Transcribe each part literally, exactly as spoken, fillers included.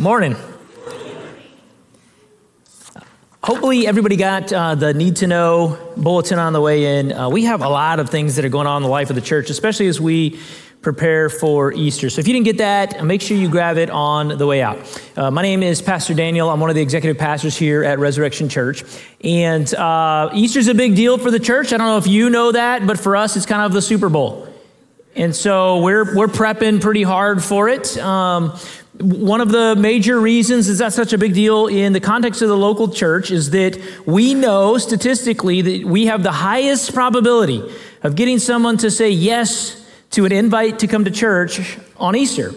Morning. Hopefully everybody got uh, the need to know bulletin on the way in. Uh, we have a lot of things that are going on in the life of the church, especially as we prepare for Easter. So if you didn't get that, make sure you grab it on the way out. Uh, my name is Pastor Daniel. I'm one of the executive pastors here at Resurrection Church. And uh, Easter's a big deal for the church. I don't know if you know that, but for us, it's kind of the Super Bowl. And so we're we're prepping pretty hard for it. Um, one of the major reasons is that such a big deal in the context of the local church is that we know statistically that we have the highest probability of getting someone to say yes to an invite to come to church on Easter.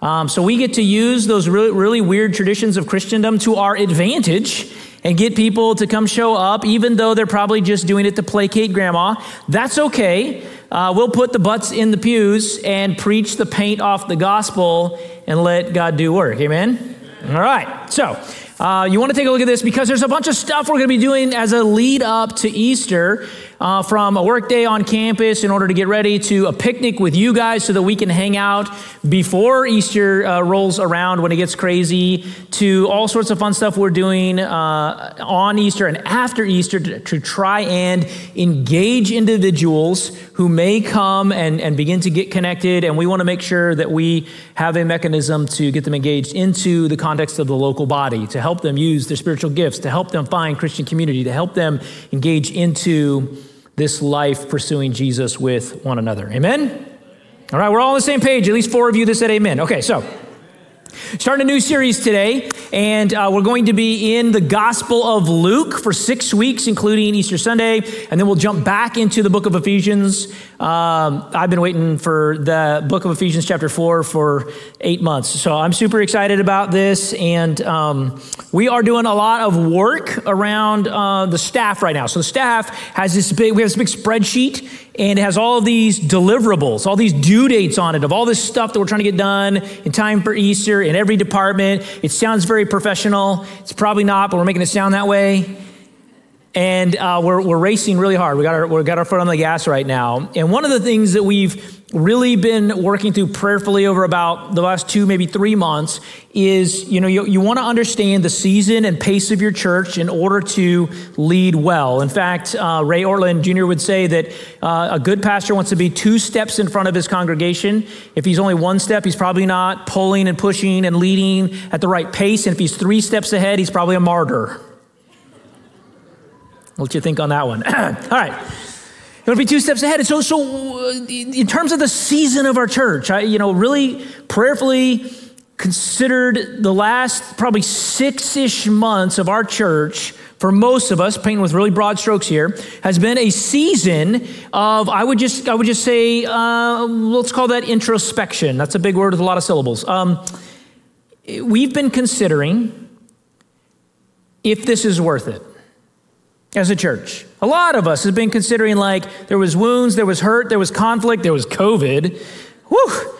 Um, so we get to use those really, really weird traditions of Christendom to our advantage and get people to come show up, even though they're probably just doing it to placate grandma. That's okay. Uh, we'll put the butts in the pews and preach the paint off the gospel and let God do work. Amen? Amen. All right. So uh, you want to take a look at this because there's a bunch of stuff we're going to be doing as a lead up to Easter, uh, from a work day on campus in order to get ready to a picnic with you guys so that we can hang out before Easter uh, rolls around when it gets crazy, to all sorts of fun stuff we're doing uh, on Easter and after Easter to, to try and engage individuals who may come and, and begin to get connected, and we want to make sure that we have a mechanism to get them engaged into the context of the local body, to help them use their spiritual gifts, to help them find Christian community, to help them engage into this life pursuing Jesus with one another. Amen? All right, we're all on the same page. At least four of you that said amen. Okay, so starting a new series today, and uh, we're going to be in the Gospel of Luke for six weeks, including Easter Sunday, and then we'll jump back into the book of Ephesians. Um, I've been waiting for the book of Ephesians chapter four for eight months, so I'm super excited about this, and um, we are doing a lot of work around uh, the staff right now. So the staff has this big, we have this big spreadsheet, and it has all these deliverables, all these due dates on it of all this stuff that we're trying to get done in time for Easter in every department. It sounds very professional. It's probably not, but we're making it sound that way. And uh, we're we're racing really hard. We got our we got our foot on the gas right now. And one of the things that we've really been working through prayerfully over about the last two, maybe three months is, you know, you, you want to understand the season and pace of your church in order to lead well. In fact, uh, Ray Orland Junior would say that uh, a good pastor wants to be two steps in front of his congregation. If he's only one step, he's probably not pulling and pushing and leading at the right pace. And if he's three steps ahead, he's probably a martyr. What you think on that one? All right, it'll be two steps ahead. And so, so in terms of the season of our church, I, you know, really prayerfully considered the last probably six-ish months of our church. For most of us, painting with really broad strokes here, has been a season of I would just I would just say uh, let's call that introspection. That's a big word with a lot of syllables. Um, we've been considering if this is worth it. As a church, a lot of us have been considering, like, there was wounds, there was hurt, there was conflict, there was COVID. Whew.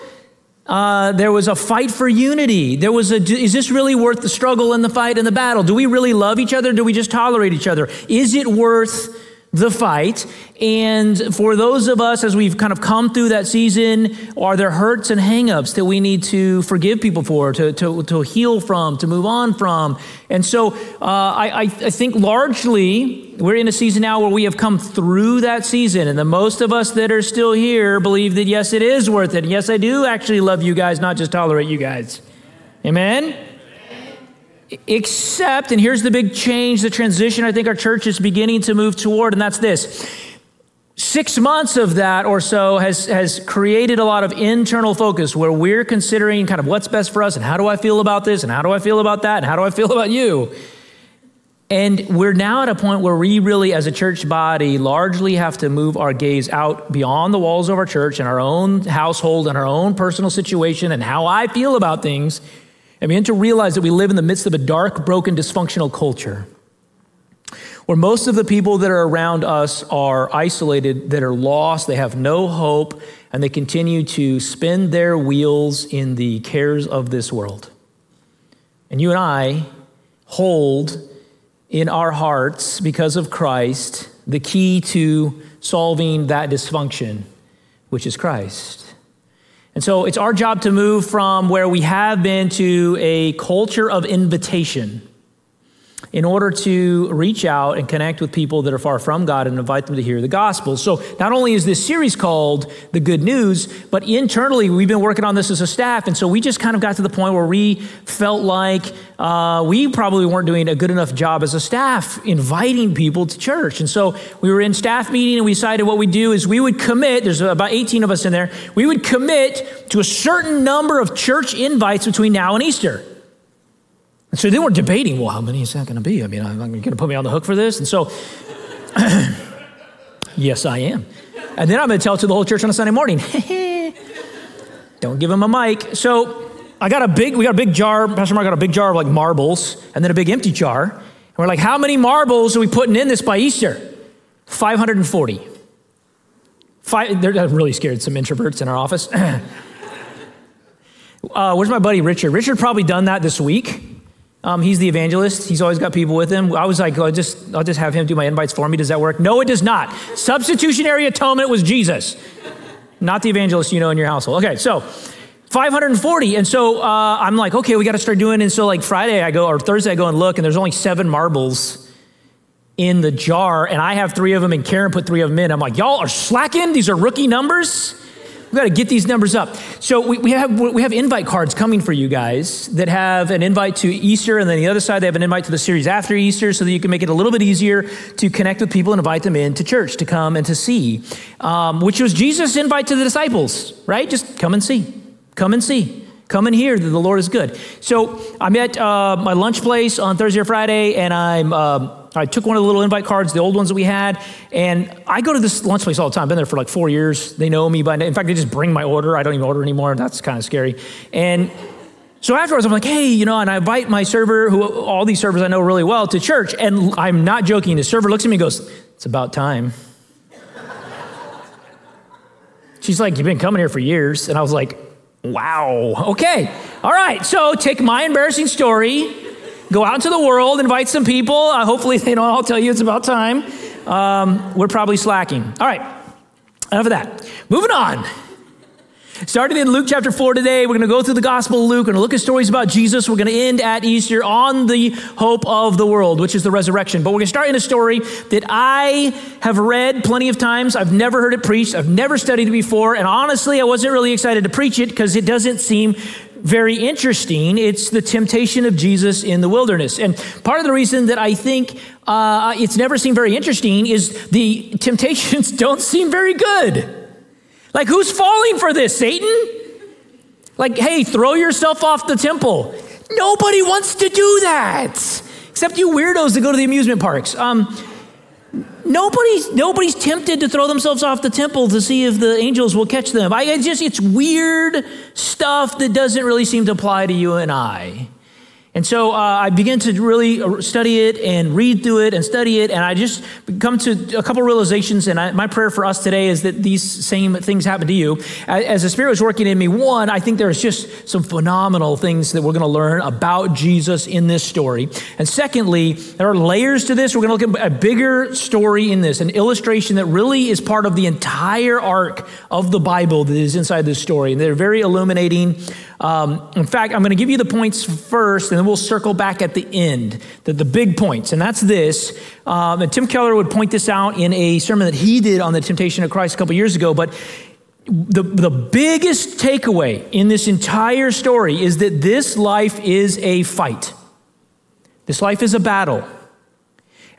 Uh, there was a fight for unity. There was a, is this really worth the struggle and the fight and the battle? Do we really love each other? Do we just tolerate each other? Is it worth the fight? And for those of us, as we've kind of come through that season, are there hurts and hangups that we need to forgive people for, to to, to heal from, to move on from? And so uh, I, I think largely we're in a season now where we have come through that season, and the most of us that are still here believe that, yes, it is worth it. And yes, I do actually love you guys, not just tolerate you guys. Amen? Except, and here's the big change, the transition I think our church is beginning to move toward, and that's this. Six months of that or so has, has created a lot of internal focus where we're considering kind of what's best for us and how do I feel about this and how do I feel about that and how do I feel about you? And we're now at a point where we really, as a church body, largely have to move our gaze out beyond the walls of our church and our own household and our own personal situation and how I feel about things, and begin to realize that we live in the midst of a dark, broken, dysfunctional culture where most of the people that are around us are isolated, that are lost, they have no hope, and they continue to spin their wheels in the cares of this world. And you and I hold in our hearts, because of Christ, the key to solving that dysfunction, which is Christ. And so it's our job to move from where we have been to a culture of invitation in order to reach out and connect with people that are far from God and invite them to hear the gospel. So not only is this series called The Good News, but internally we've been working on this as a staff, and so we just kind of got to the point where we felt like uh, we probably weren't doing a good enough job as a staff inviting people to church. And so we were in staff meeting and we decided what we'd do is we would commit, there's about eighteen of us in there, we would commit to a certain number of church invites between now and Easter. And so they were debating, well, how many is that going to be? I mean, are you going to put me on the hook for this? And so, yes, I am. And then I'm going to tell it to the whole church on a Sunday morning. Don't give him a mic. So I got a big, we got a big jar, Pastor Mark got a big jar of like marbles and then a big empty jar. And we're like, how many marbles are we putting in this by Easter? five hundred forty. Five, they're really scared, some introverts in our office. uh, where's my buddy Richard? Richard probably done that this week. Um, he's the evangelist. He's always got people with him. I was like, I'll just, I'll just have him do my invites for me. Does that work? No, it does not. Substitutionary atonement was Jesus, not the evangelist you know in your household. Okay, so five hundred forty. And so uh, I'm like, okay, we got to start doing. And so like Friday I go, or Thursday I go and look, and there's only seven marbles in the jar. And I have three of them, and Karen put three of them in. I'm like, y'all are slacking. These are rookie numbers. We've got to get these numbers up. So we, we have we have invite cards coming for you guys that have an invite to Easter, and then the other side, they have an invite to the series after Easter so that you can make it a little bit easier to connect with people and invite them in to church, to come and to see, um, which was Jesus' invite to the disciples, right? Just come and see, come and see, come and hear that the Lord is good. So I'm at uh, my lunch place on Thursday or Friday, and I'm um, I took one of the little invite cards, the old ones that we had, and I go to this lunch place all the time. I've been there for like four years. They know me by now. In fact, they just bring my order. I don't even order anymore. That's kind of scary. And so afterwards, I'm like, hey, you know, and I invite my server, who all these servers I know really well, to church. And I'm not joking. The server looks at me and goes, it's about time. She's like, you've been coming here for years. And I was like, wow, okay. All right, so take my embarrassing story. Go out into the world, invite some people. Uh, hopefully they don't all tell you it's about time. Um, we're probably slacking. All right, enough of that. Moving on. Starting in Luke chapter four today, we're gonna go through the gospel of Luke. We're gonna look at stories about Jesus. We're gonna end at Easter on the hope of the world, which is the resurrection. But we're gonna start in a story that I have read plenty of times. I've never heard it preached. I've never studied it before. And honestly, I wasn't really excited to preach it because it doesn't seem very interesting. It's the temptation of Jesus in the wilderness. And part of the reason that I think uh, it's never seemed very interesting is the temptations don't seem very good. Like, who's falling for this, Satan? Like, hey, throw yourself off the temple. Nobody wants to do that, except you weirdos that go to the amusement parks. Um, Nobody's nobody's tempted to throw themselves off the temple to see if the angels will catch them. I, I just it's weird stuff that doesn't really seem to apply to you and I. And so uh, I began to really study it and read through it and study it, and I just come to a couple realizations, and I, my prayer for us today is that these same things happen to you. As the Spirit was working in me, one, I think there's just some phenomenal things that we're gonna learn about Jesus in this story. And secondly, there are layers to this. We're gonna look at a bigger story in this, an illustration that really is part of the entire arc of the Bible that is inside this story. And they're very illuminating. Um, in fact, I'm gonna give you the points first, and then we'll circle back at the end, the, the big points, and that's this. Um, and Tim Keller would point this out in a sermon that he did on the temptation of Christ a couple years ago, but the, the biggest takeaway in this entire story is that this life is a fight. This life is a battle.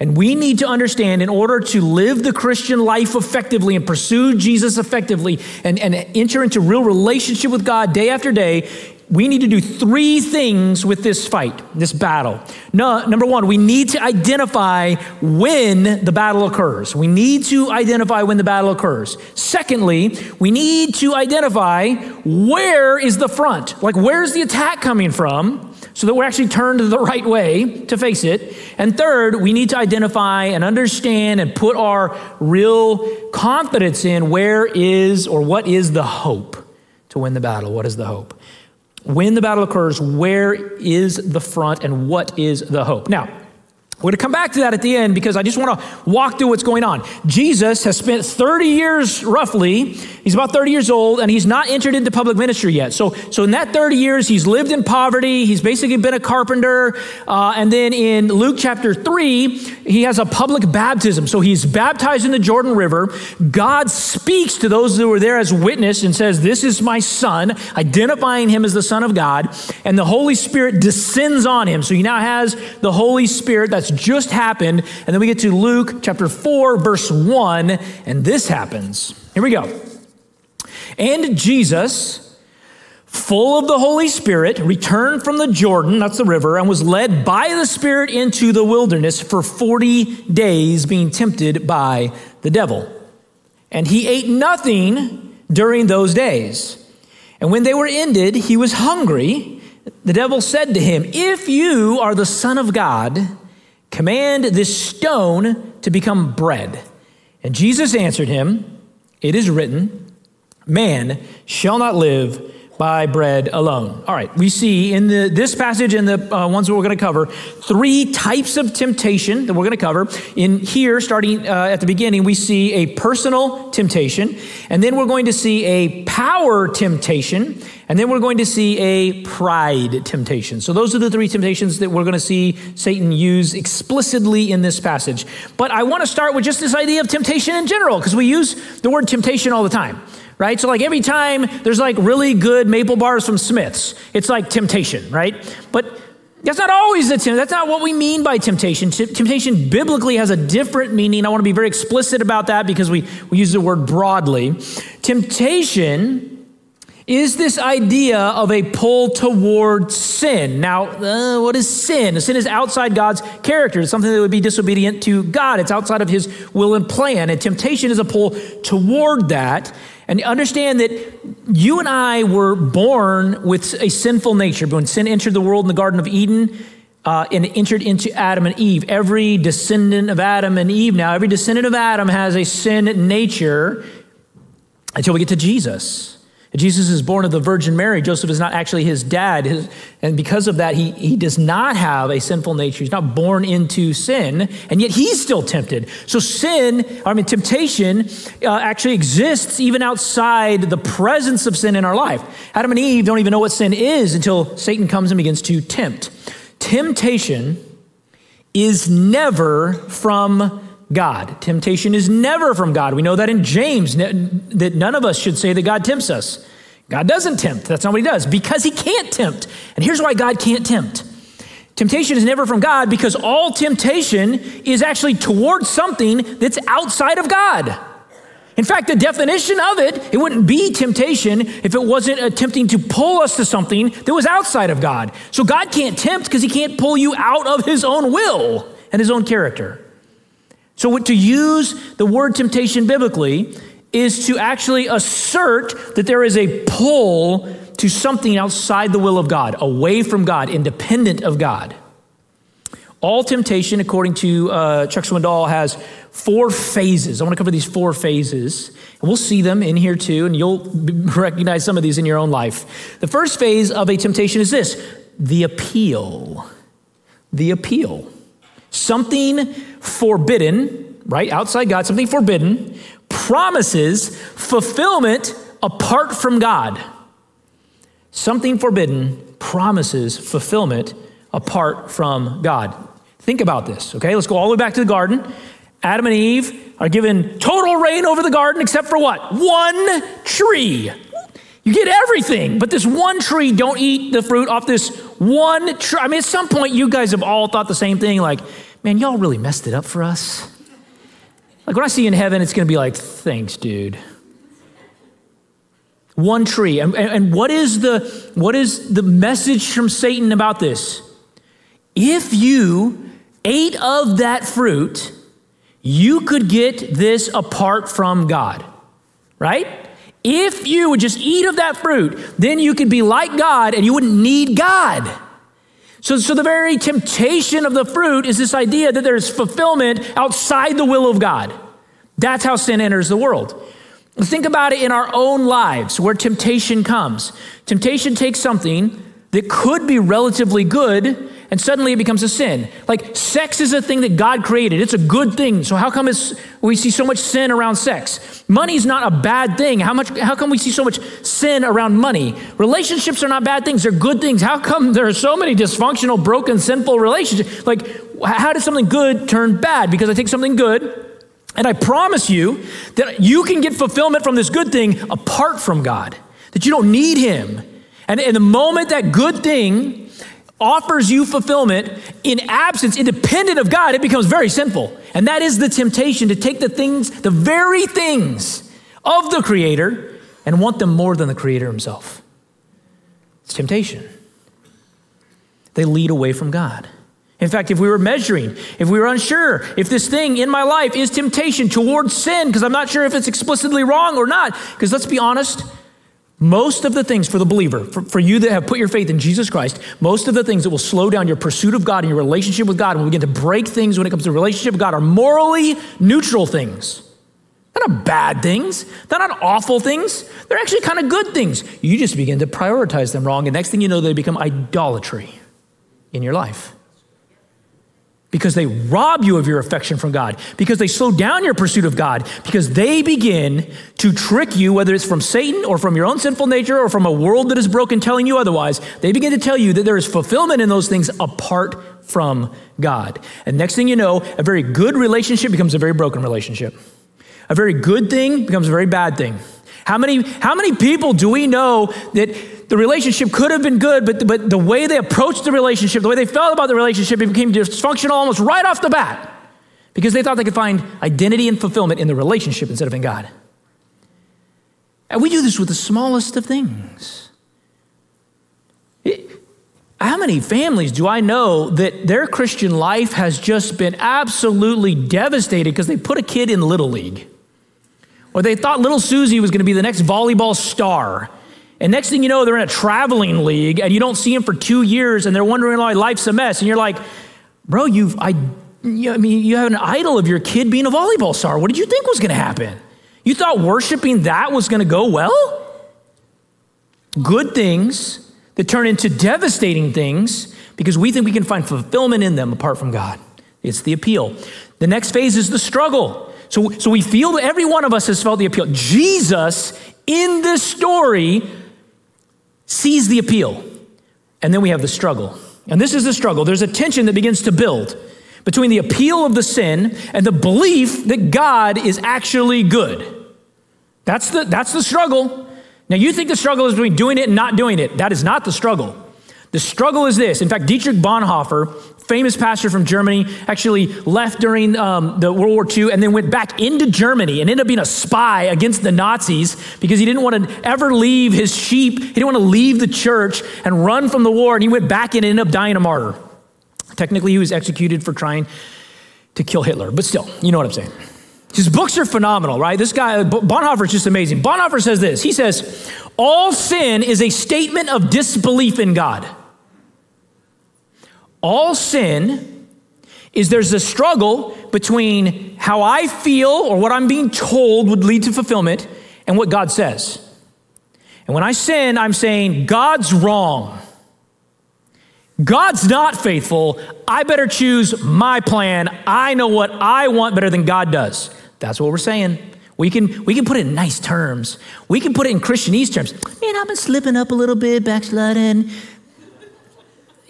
And we need to understand, in order to live the Christian life effectively and pursue Jesus effectively and, and enter into real relationship with God day after day, we need to do three things with this fight, this battle. No, number one, we need to identify when the battle occurs. We need to identify when the battle occurs. Secondly, we need to identify where is the front, like where's the attack coming from, so that we're actually turned the right way to face it. And third, we need to identify and understand and put our real confidence in where is or what is the hope to win the battle. What is the hope? When the battle occurs, where is the front and what is the hope? Now, We're going to come back to that at the end because I just want to walk through what's going on. Jesus has spent thirty years roughly. He's about thirty years old and he's not entered into public ministry yet. So, so in that thirty years, he's lived in poverty. He's basically been a carpenter. Uh, and then in Luke chapter three, he has a public baptism. So he's baptized in the Jordan River. God speaks to those who were there as witness and says, "This is my son," identifying him as the Son of God. And the Holy Spirit descends on him. So he now has the Holy Spirit. That's just happened. And then we get to Luke chapter four, verse one, and this happens. Here we go. "And Jesus, full of the Holy Spirit, returned from the Jordan," that's the river, "and was led by the Spirit into the wilderness for forty days, being tempted by the devil. And he ate nothing during those days. And when they were ended, he was hungry. The devil said to him, 'If you are the Son of God, command this stone to become bread.' And Jesus answered him, 'It is written, man shall not live by bread alone.'" All right, we see in the, this passage and the uh, ones that we're going to cover, three types of temptation that we're going to cover. In here, starting uh, at the beginning, we see a personal temptation, and then we're going to see a power temptation, and then we're going to see a pride temptation. So those are the three temptations that we're going to see Satan use explicitly in this passage. But I want to start with just this idea of temptation in general, because we use the word temptation all the time. Right? So like every time there's like really good maple bars from Smith's, it's like temptation, right? But that's not always the temptation. That's not what we mean by temptation. T- temptation biblically has a different meaning. I want to be very explicit about that because we, we use the word broadly. Temptation is this idea of a pull toward sin. Now, uh, what is sin? Sin is outside God's character. It's something that would be disobedient to God. It's outside of his will and plan. And temptation is a pull toward that. And understand that you and I were born with a sinful nature. But when sin entered the world in the Garden of Eden, uh, and it entered into Adam and Eve, every descendant of Adam and Eve now, every descendant of Adam has a sin nature until we get to Jesus. Jesus is born of the Virgin Mary. Joseph is not actually his dad. His, and because of that, he, he does not have a sinful nature. He's not born into sin, and yet he's still tempted. So sin, I mean, temptation uh, actually exists even outside the presence of sin in our life. Adam and Eve don't even know what sin is until Satan comes and begins to tempt. Temptation is never from God. Temptation is never from God. We know that in James, that none of us should say that God tempts us. God doesn't tempt. That's not what he does, because he can't tempt. And here's why God can't tempt. Temptation is never from God because all temptation is actually towards something that's outside of God. In fact, the definition of it, it wouldn't be temptation if it wasn't attempting to pull us to something that was outside of God. So God can't tempt because he can't pull you out of his own will and his own character. So to use the word temptation biblically is to actually assert that there is a pull to something outside the will of God, away from God, independent of God. All temptation, according to uh, Chuck Swindoll, has four phases. I want to cover these four phases, and we'll see them in here too, and you'll recognize some of these in your own life. The first phase of a temptation is this, the appeal, the appeal. Something forbidden, right? Outside God, something forbidden promises fulfillment apart from God. Something forbidden promises fulfillment apart from God. Think about this, okay? Let's go all the way back to the garden. Adam and Eve are given total reign over the garden except for what? One tree. You get everything, but this one tree, don't eat the fruit off this one tree. I mean, at some point, you guys have all thought the same thing, like, man, y'all really messed it up for us. Like when I see you in heaven, it's going to be like, thanks, dude. One tree. And, and, and what is the, what is the message from Satan about this? If you ate of that fruit, you could get this apart from God, right? If you would just eat of that fruit, then you could be like God and you wouldn't need God. So, so the very temptation of the fruit is this idea that there's fulfillment outside the will of God. That's how sin enters the world. Think about it in our own lives where temptation comes. Temptation takes something that could be relatively good and suddenly it becomes a sin. Like, sex is a thing that God created. It's a good thing. So how come it's, we see so much sin around sex? Money's not a bad thing. How much? How come we see so much sin around money? Relationships are not bad things. They're good things. How come there are so many dysfunctional, broken, sinful relationships? Like, how does something good turn bad? Because I take something good, and I promise you that you can get fulfillment from this good thing apart from God, that you don't need him. And in the moment that good thing offers you fulfillment in absence, independent of God, it becomes very sinful. And that is the temptation, to take the things, the very things of the Creator, and want them more than the Creator himself. It's temptation. They lead away from God. In fact, if we were measuring, if we were unsure, if this thing in my life is temptation towards sin, because I'm not sure if it's explicitly wrong or not, because let's be honest, most of the things for the believer, for, for you that have put your faith in Jesus Christ, most of the things that will slow down your pursuit of God and your relationship with God, when we begin to break things when it comes to relationship with God, are morally neutral things. They're not bad things. They're not awful things. They're actually kind of good things. You just begin to prioritize them wrong, and next thing you know, they become idolatry in your life. Because they rob you of your affection from God, because they slow down your pursuit of God, because they begin to trick you, whether it's from Satan or from your own sinful nature or from a world that is broken telling you otherwise. They begin to tell you that there is fulfillment in those things apart from God. And next thing you know, a very good relationship becomes a very broken relationship. A very good thing becomes a very bad thing. How many, how many people do we know that the relationship could have been good, but, but the way they approached the relationship, the way they felt about the relationship, it became dysfunctional almost right off the bat because they thought they could find identity and fulfillment in the relationship instead of in God. And we do this with the smallest of things. It, how many families do I know that their Christian life has just been absolutely devastated because they put a kid in Little League? Or they thought little Susie was going to be the next volleyball star. And next thing you know, they're in a traveling league and you don't see them for two years and they're wondering why life's a mess. And you're like, bro, you've, I, you, I mean, you have an idol of your kid being a volleyball star. What did you think was going to happen? You thought worshiping that was going to go well? Good things that turn into devastating things because we think we can find fulfillment in them apart from God. It's the appeal. The next phase is the struggle. So, so we feel that every one of us has felt the appeal. Jesus, in this story, sees the appeal. And then we have the struggle. And this is the struggle. There's a tension that begins to build between the appeal of the sin and the belief that God is actually good. That's the, that's the struggle. Now, you think the struggle is between doing it and not doing it. That is not the struggle. The struggle is this. In fact, Dietrich Bonhoeffer, famous pastor from Germany, actually left during um, the World War Two and then went back into Germany and ended up being a spy against the Nazis because he didn't want to ever leave his sheep. He didn't want to leave the church and run from the war. And he went back and ended up dying a martyr. Technically, he was executed for trying to kill Hitler, but still, you know what I'm saying. His books are phenomenal, right? This guy, Bonhoeffer, is just amazing. Bonhoeffer says this. He says, all sin is a statement of disbelief in God. All sin is there's a struggle between how I feel or what I'm being told would lead to fulfillment and what God says. And when I sin, I'm saying, God's wrong. God's not faithful. I better choose my plan. I know what I want better than God does. That's what we're saying. We can, we can put it in nice terms. We can put it in Christianese terms. Man, I've been slipping up a little bit, backsliding.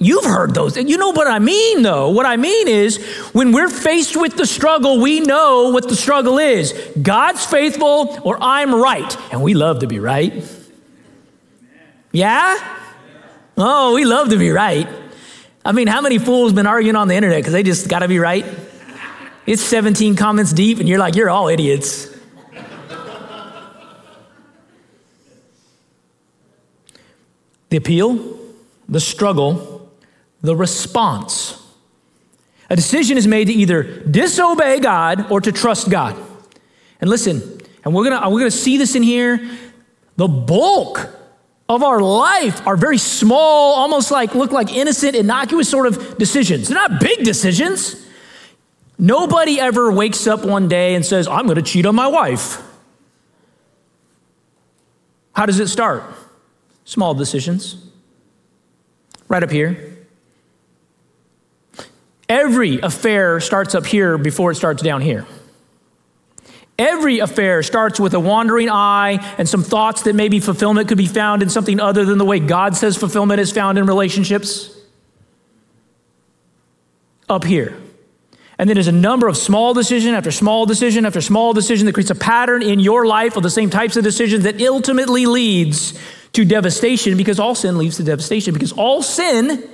You've heard those. You know what I mean, though. What I mean is when we're faced with the struggle, we know what the struggle is. God's faithful or I'm right. And we love to be right. Yeah? Oh, we love to be right. I mean, how many fools been arguing on the internet because they just got to be right? It's seventeen comments deep and you're like, you're all idiots. The appeal, the struggle, the response. A decision is made to either disobey God or to trust God. And listen, and we're gonna we're gonna see this in here. The bulk of our life are very small, almost like look like innocent, innocuous sort of decisions. They're not big decisions. Nobody ever wakes up one day and says, I'm gonna cheat on my wife. How does it start? Small decisions. Right up here. Every affair starts up here before it starts down here. Every affair starts with a wandering eye and some thoughts that maybe fulfillment could be found in something other than the way God says fulfillment is found in relationships. Up here. And then there's a number of small decision after small decision after small decision that creates a pattern in your life of the same types of decisions that ultimately leads to devastation, because all sin leads to devastation, because all sin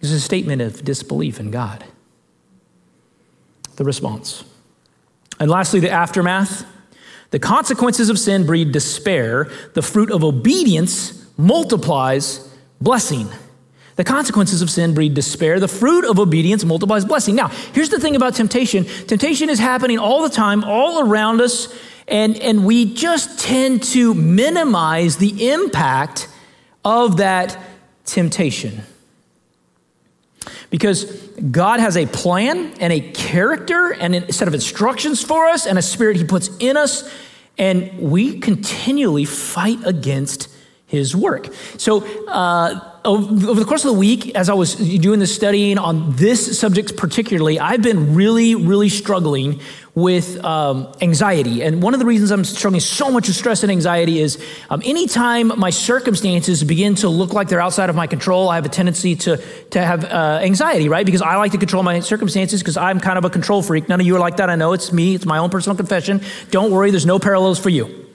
is a statement of disbelief in God. The response. And lastly, the aftermath. The consequences of sin breed despair. The fruit of obedience multiplies blessing. The consequences of sin breed despair. The fruit of obedience multiplies blessing. Now, here's the thing about temptation. Temptation is happening all the time, all around us, and, and we just tend to minimize the impact of that temptation. Because God has a plan and a character and a set of instructions for us and a spirit he puts in us, and we continually fight against his work. So uh, over the course of the week, as I was doing the studying on this subject particularly, I've been really, really struggling with um, anxiety. And one of the reasons I'm struggling so much with stress and anxiety is um, anytime my circumstances begin to look like they're outside of my control, I have a tendency to, to have uh, anxiety, right? Because I like to control my circumstances because I'm kind of a control freak. None of you are like that. I know it's me. It's my own personal confession. Don't worry. There's no parallels for you.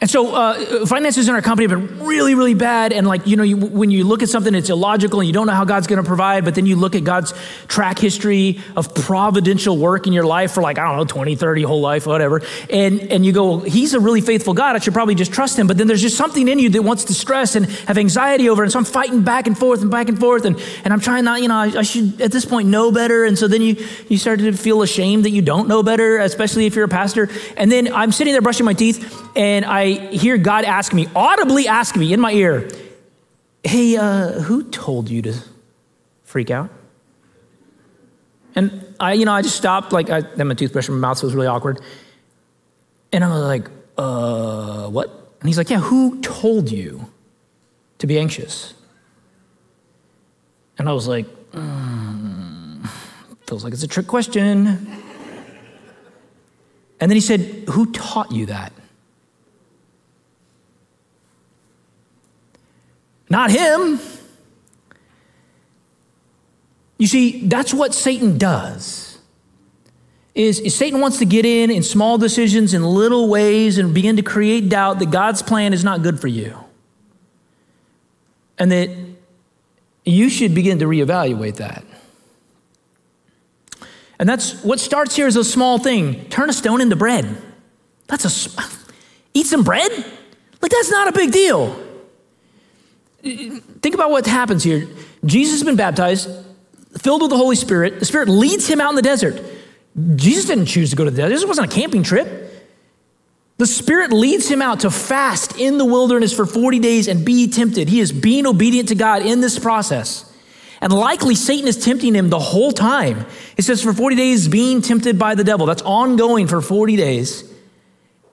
And so uh, finances in our company have been really, really bad. And like, you know, you, when you look at something, it's illogical and you don't know how God's going to provide. But then you look at God's track history of providential work in your life for like, I don't know, twenty, thirty, whole life, whatever. And and you go, he's a really faithful God. I should probably just trust him. But then there's just something in you that wants to stress and have anxiety over. And so I'm fighting back and forth and back and forth. And, and I'm trying not, you know, I, I should at this point know better. And so then you, you start to feel ashamed that you don't know better, especially if you're a pastor. And then I'm sitting there brushing my teeth and I hear God ask me, audibly ask me in my ear, hey, uh, who told you to freak out? And I, you know, I just stopped, like I had my toothbrush in my mouth, so it was really awkward. And I was like, uh, what? And he's like, yeah, who told you to be anxious? And I was like, mm, feels like it's a trick question. And then he said, who taught you that? Not him. You see, that's what Satan does. Is, is Satan wants to get in in small decisions, in little ways, and begin to create doubt that God's plan is not good for you. And that you should begin to reevaluate that. And that's what starts here is a small thing. Turn a stone into bread. That's a, eat some bread? Like, that's not a big deal. Think about what happens here. Jesus has been baptized, filled with the Holy Spirit. The Spirit leads him out in the desert. Jesus didn't choose to go to the desert. This wasn't a camping trip. The Spirit leads him out to fast in the wilderness for forty days and be tempted. He is being obedient to God in this process. And likely Satan is tempting him the whole time. It says for forty days being tempted by the devil. That's ongoing for forty days.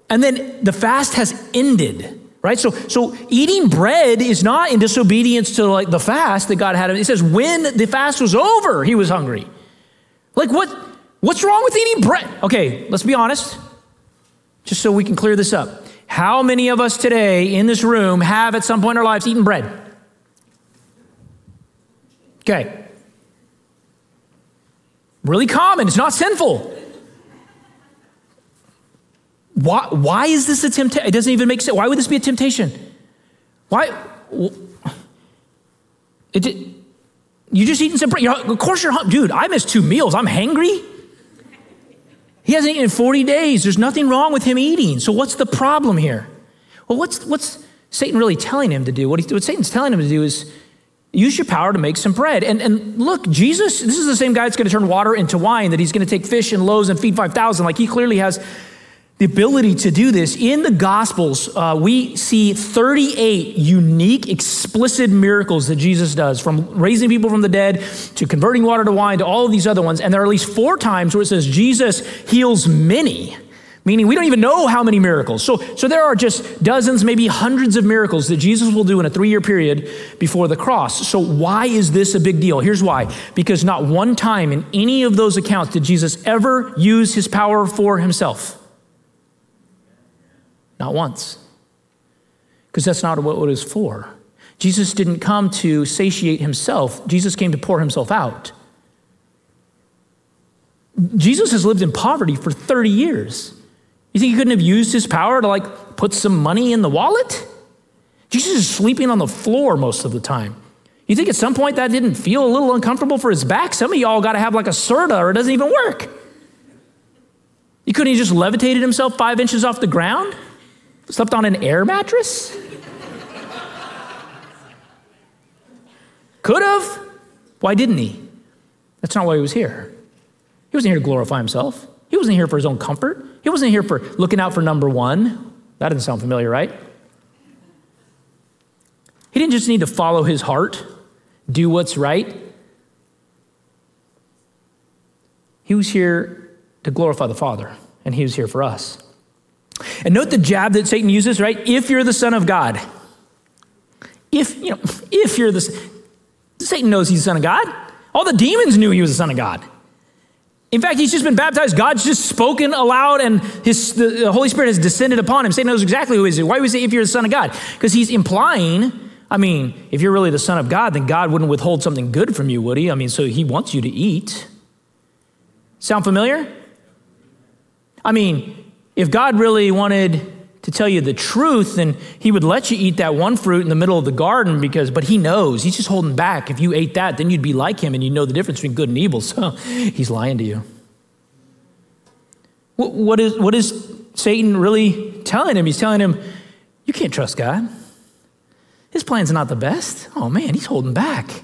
And then the fast has ended. Right? So so eating bread is not in disobedience to like the fast that God had. It says when the fast was over, he was hungry. Like what? What's wrong with eating bread? Okay, let's be honest, just so we can clear this up. How many of us today in this room have at some point in our lives eaten bread? Okay. Really common. It's not sinful. Why, why is this a temptation? It doesn't even make sense. Why would this be a temptation? Why? It, it, you just eating some bread. You're, of course you're hungry. Dude, I missed two meals. I'm hangry. He hasn't eaten in forty days. There's nothing wrong with him eating. So what's the problem here? Well, what's what's Satan really telling him to do? What, he, what Satan's telling him to do is use your power to make some bread. And and look, Jesus, this is the same guy that's going to turn water into wine, that he's going to take fish and loaves and feed five thousand. Like he clearly has the ability to do this. In the Gospels, uh, we see thirty-eight unique, explicit miracles that Jesus does, from raising people from the dead to converting water to wine to all of these other ones. And there are at least four times where it says Jesus heals many. meaning we don't even know how many miracles. So, so there are just dozens, maybe hundreds of miracles that Jesus will do in a three-year period before the cross. So why is this a big deal? Here's why. Because not one time in any of those accounts did Jesus ever use his power for himself. Not once. Because that's not what it was for. Jesus didn't come to satiate himself. Jesus came to pour himself out. Jesus has lived in poverty for thirty years. You think he couldn't have used his power to like put some money in the wallet? Jesus is sleeping on the floor most of the time. You think at some point that didn't feel a little uncomfortable for his back? Some of y'all got to have like a Serta or it doesn't even work. He couldn't have just levitated himself five inches off the ground? Slept on an air mattress? Could have. Why didn't he? That's not why he was here. He wasn't here to glorify himself. He wasn't here for his own comfort. He wasn't here for looking out for number one. That doesn't sound familiar, right? He didn't just need to follow his heart, do what's right. He was here to glorify the Father, and he was here for us. And note the jab that Satan uses, right? If you're the Son of God. If, you know, if you're the... Satan knows he's the Son of God. All the demons knew he was the Son of God. In fact, he's just been baptized. God's just spoken aloud and his, the Holy Spirit has descended upon him. Satan knows exactly who he is. Why would he say if you're the Son of God? Because he's implying, I mean, if you're really the Son of God, then God wouldn't withhold something good from you, would he? I mean, so he wants you to eat. Sound familiar? I mean, if God really wanted to tell you the truth, then he would let you eat that one fruit in the middle of the garden because, but he knows, he's just holding back. If you ate that, then you'd be like him and you'd know the difference between good and evil. So he's lying to you. What, what is, what is Satan really telling him? He's telling him, you can't trust God. His plan's not the best. Oh man, he's holding back.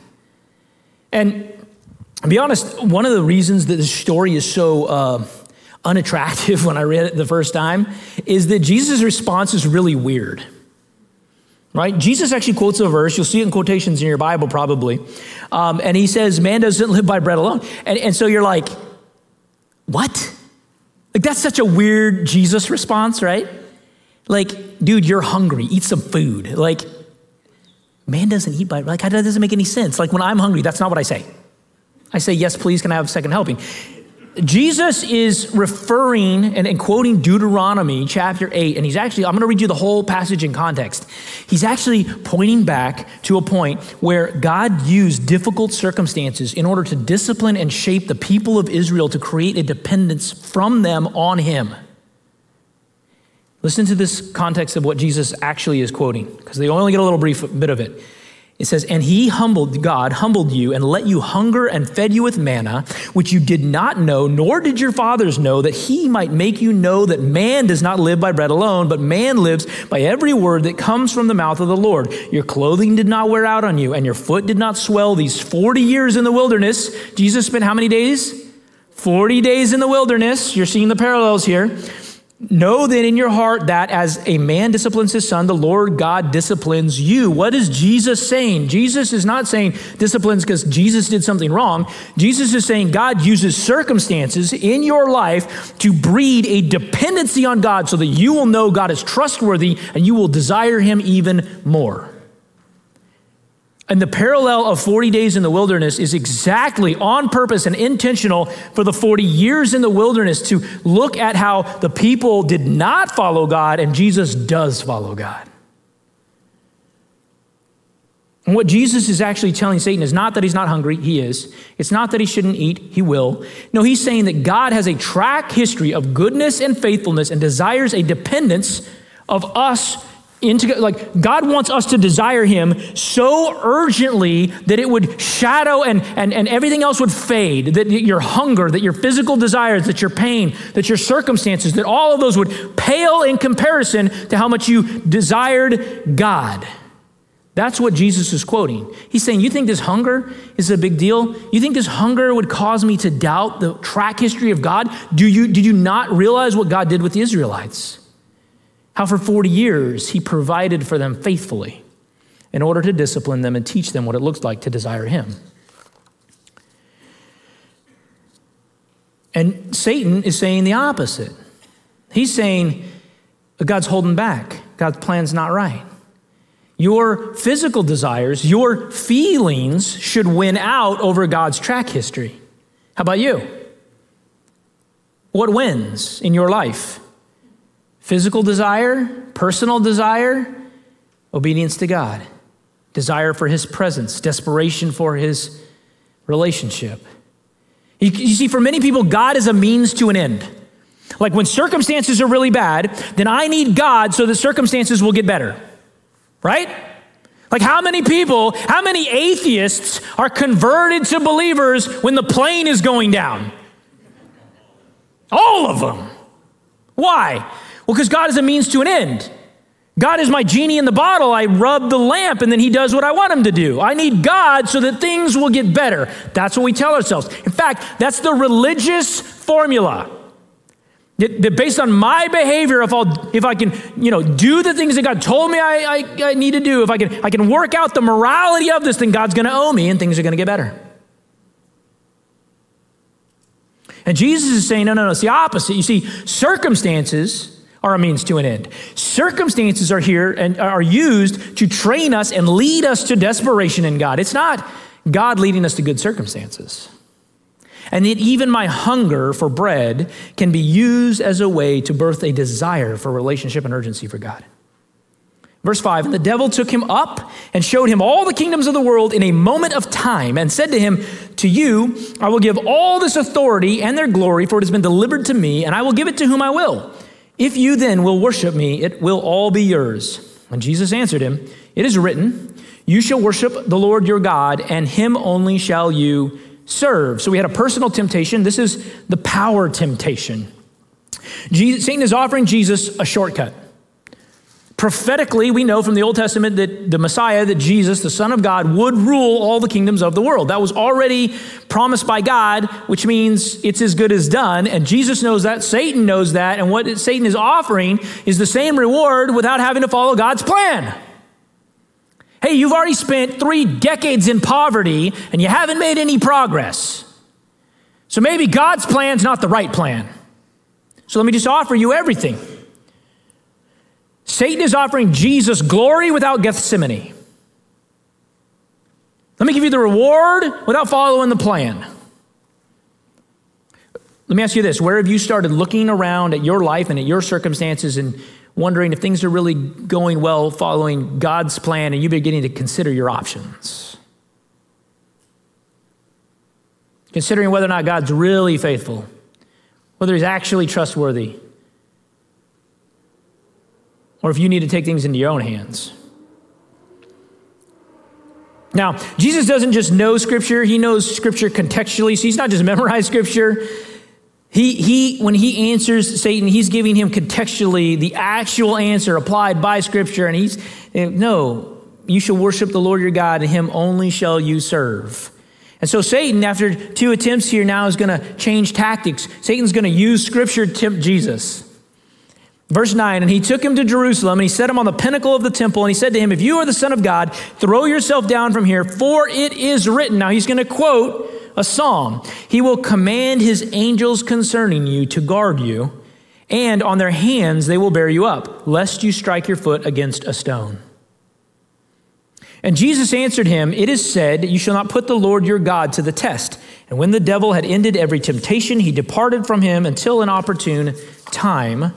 And to be honest, one of the reasons that this story is so, uh, unattractive when I read it the first time is that Jesus' response is really weird, right? Jesus actually quotes a verse. You'll see it in quotations in your Bible probably. Um, and he says, man doesn't live by bread alone. And, and so you're like, what? Like that's such a weird Jesus response, right? Like, dude, you're hungry. Eat some food. Like man doesn't eat by, like that doesn't make any sense. Like when I'm hungry, that's not what I say. I say, yes, please, can I have a second helping? Jesus is referring and, and quoting Deuteronomy chapter eight, and he's actually, I'm going to read you the whole passage in context. He's actually pointing back to a point where God used difficult circumstances in order to discipline and shape the people of Israel to create a dependence from them on him. Listen to this context of what Jesus actually is quoting, because they only get a little brief bit of it. It says, and he humbled, God humbled you and let you hunger and fed you with manna, which you did not know, nor did your fathers know, that he might make you know that man does not live by bread alone, but man lives by every word that comes from the mouth of the Lord. Your clothing did not wear out on you and your foot did not swell. These forty years in the wilderness, Jesus spent how many days? forty days in the wilderness. You're seeing the parallels here. Know then in your heart that as a man disciplines his son, the Lord God disciplines you. What is Jesus saying? Jesus is not saying disciplines because Jesus did something wrong. Jesus is saying God uses circumstances in your life to breed a dependency on God so that you will know God is trustworthy and you will desire him even more. And the parallel of forty days in the wilderness is exactly on purpose and intentional for the forty years in the wilderness to look at how the people did not follow God and Jesus does follow God. And what Jesus is actually telling Satan is not that he's not hungry, he is. It's not that he shouldn't eat, he will. No, he's saying that God has a track history of goodness and faithfulness and desires a dependence of us Into, like God wants us to desire him so urgently that it would shadow and, and, and everything else would fade, that your hunger, that your physical desires, that your pain, that your circumstances, that all of those would pale in comparison to how much you desired God. That's what Jesus is quoting. He's saying, you think this hunger is a big deal? You think this hunger would cause me to doubt the track history of God? Do you, did you not realize what God did with the Israelites? How for forty years, he provided for them faithfully in order to discipline them and teach them what it looks like to desire him. And Satan is saying the opposite. He's saying God's holding back. God's plan's not right. Your physical desires, your feelings should win out over God's track history. How about you? What wins in your life? Physical desire, personal desire, obedience to God, desire for his presence, desperation for his relationship. You, you see, for many people, God is a means to an end. Like when circumstances are really bad, then I need God so the circumstances will get better. Right? Like how many people, how many atheists are converted to believers when the plane is going down? All of them. Why? Well, because God is a means to an end. God is my genie in the bottle. I rub the lamp and then he does what I want him to do. I need God so that things will get better. That's what we tell ourselves. In fact, that's the religious formula. That based on my behavior, if, I'll, if I can, you know, do the things that God told me I, I, I need to do, if I can, I can work out the morality of this, then God's going to owe me and things are going to get better. And Jesus is saying, no, no, no, it's the opposite. You see, circumstances are a means to an end. Circumstances are here and are used to train us and lead us to desperation in God. It's not God leading us to good circumstances. And that even my hunger for bread can be used as a way to birth a desire for relationship and urgency for God. Verse five, and the devil took him up and showed him all the kingdoms of the world in a moment of time and said to him, to you, I will give all this authority and their glory, for it has been delivered to me, and I will give it to whom I will. If you then will worship me, it will all be yours. And Jesus answered him, it is written, you shall worship the Lord your God, and him only shall you serve. So we had a personal temptation. This is the power temptation. Jesus, Satan is offering Jesus a shortcut. Prophetically, we know from the Old Testament that the Messiah, that Jesus, the Son of God, would rule all the kingdoms of the world. That was already promised by God, which means it's as good as done. And Jesus knows that, Satan knows that, and what Satan is offering is the same reward without having to follow God's plan. Hey, you've already spent three decades in poverty and you haven't made any progress. So maybe God's plan's not the right plan. So let me just offer you everything. Satan is offering Jesus glory without Gethsemane. Let me give you the reward without following the plan. Let me ask you this. Where have you started looking around at your life and at your circumstances and wondering if things are really going well following God's plan, and you've been getting to consider your options? Considering whether or not God's really faithful, whether he's actually trustworthy, or if you need to take things into your own hands. Now, Jesus doesn't just know Scripture, he knows Scripture contextually, so he's not just memorized Scripture. He, he, when he answers Satan, he's giving him contextually the actual answer applied by Scripture. And he's, no, you shall worship the Lord your God, and him only shall you serve. And so Satan, after two attempts here now, is going to change tactics. Satan's going to use Scripture to tempt Jesus. Verse nine, and he took him to Jerusalem, and he set him on the pinnacle of the temple, and he said to him, if you are the Son of God, throw yourself down from here, for it is written. Now he's going to quote a psalm. He will command his angels concerning you to guard you, and on their hands they will bear you up, lest you strike your foot against a stone. And Jesus answered him, it is said, you shall not put the Lord your God to the test. And when the devil had ended every temptation, he departed from him until an opportune time.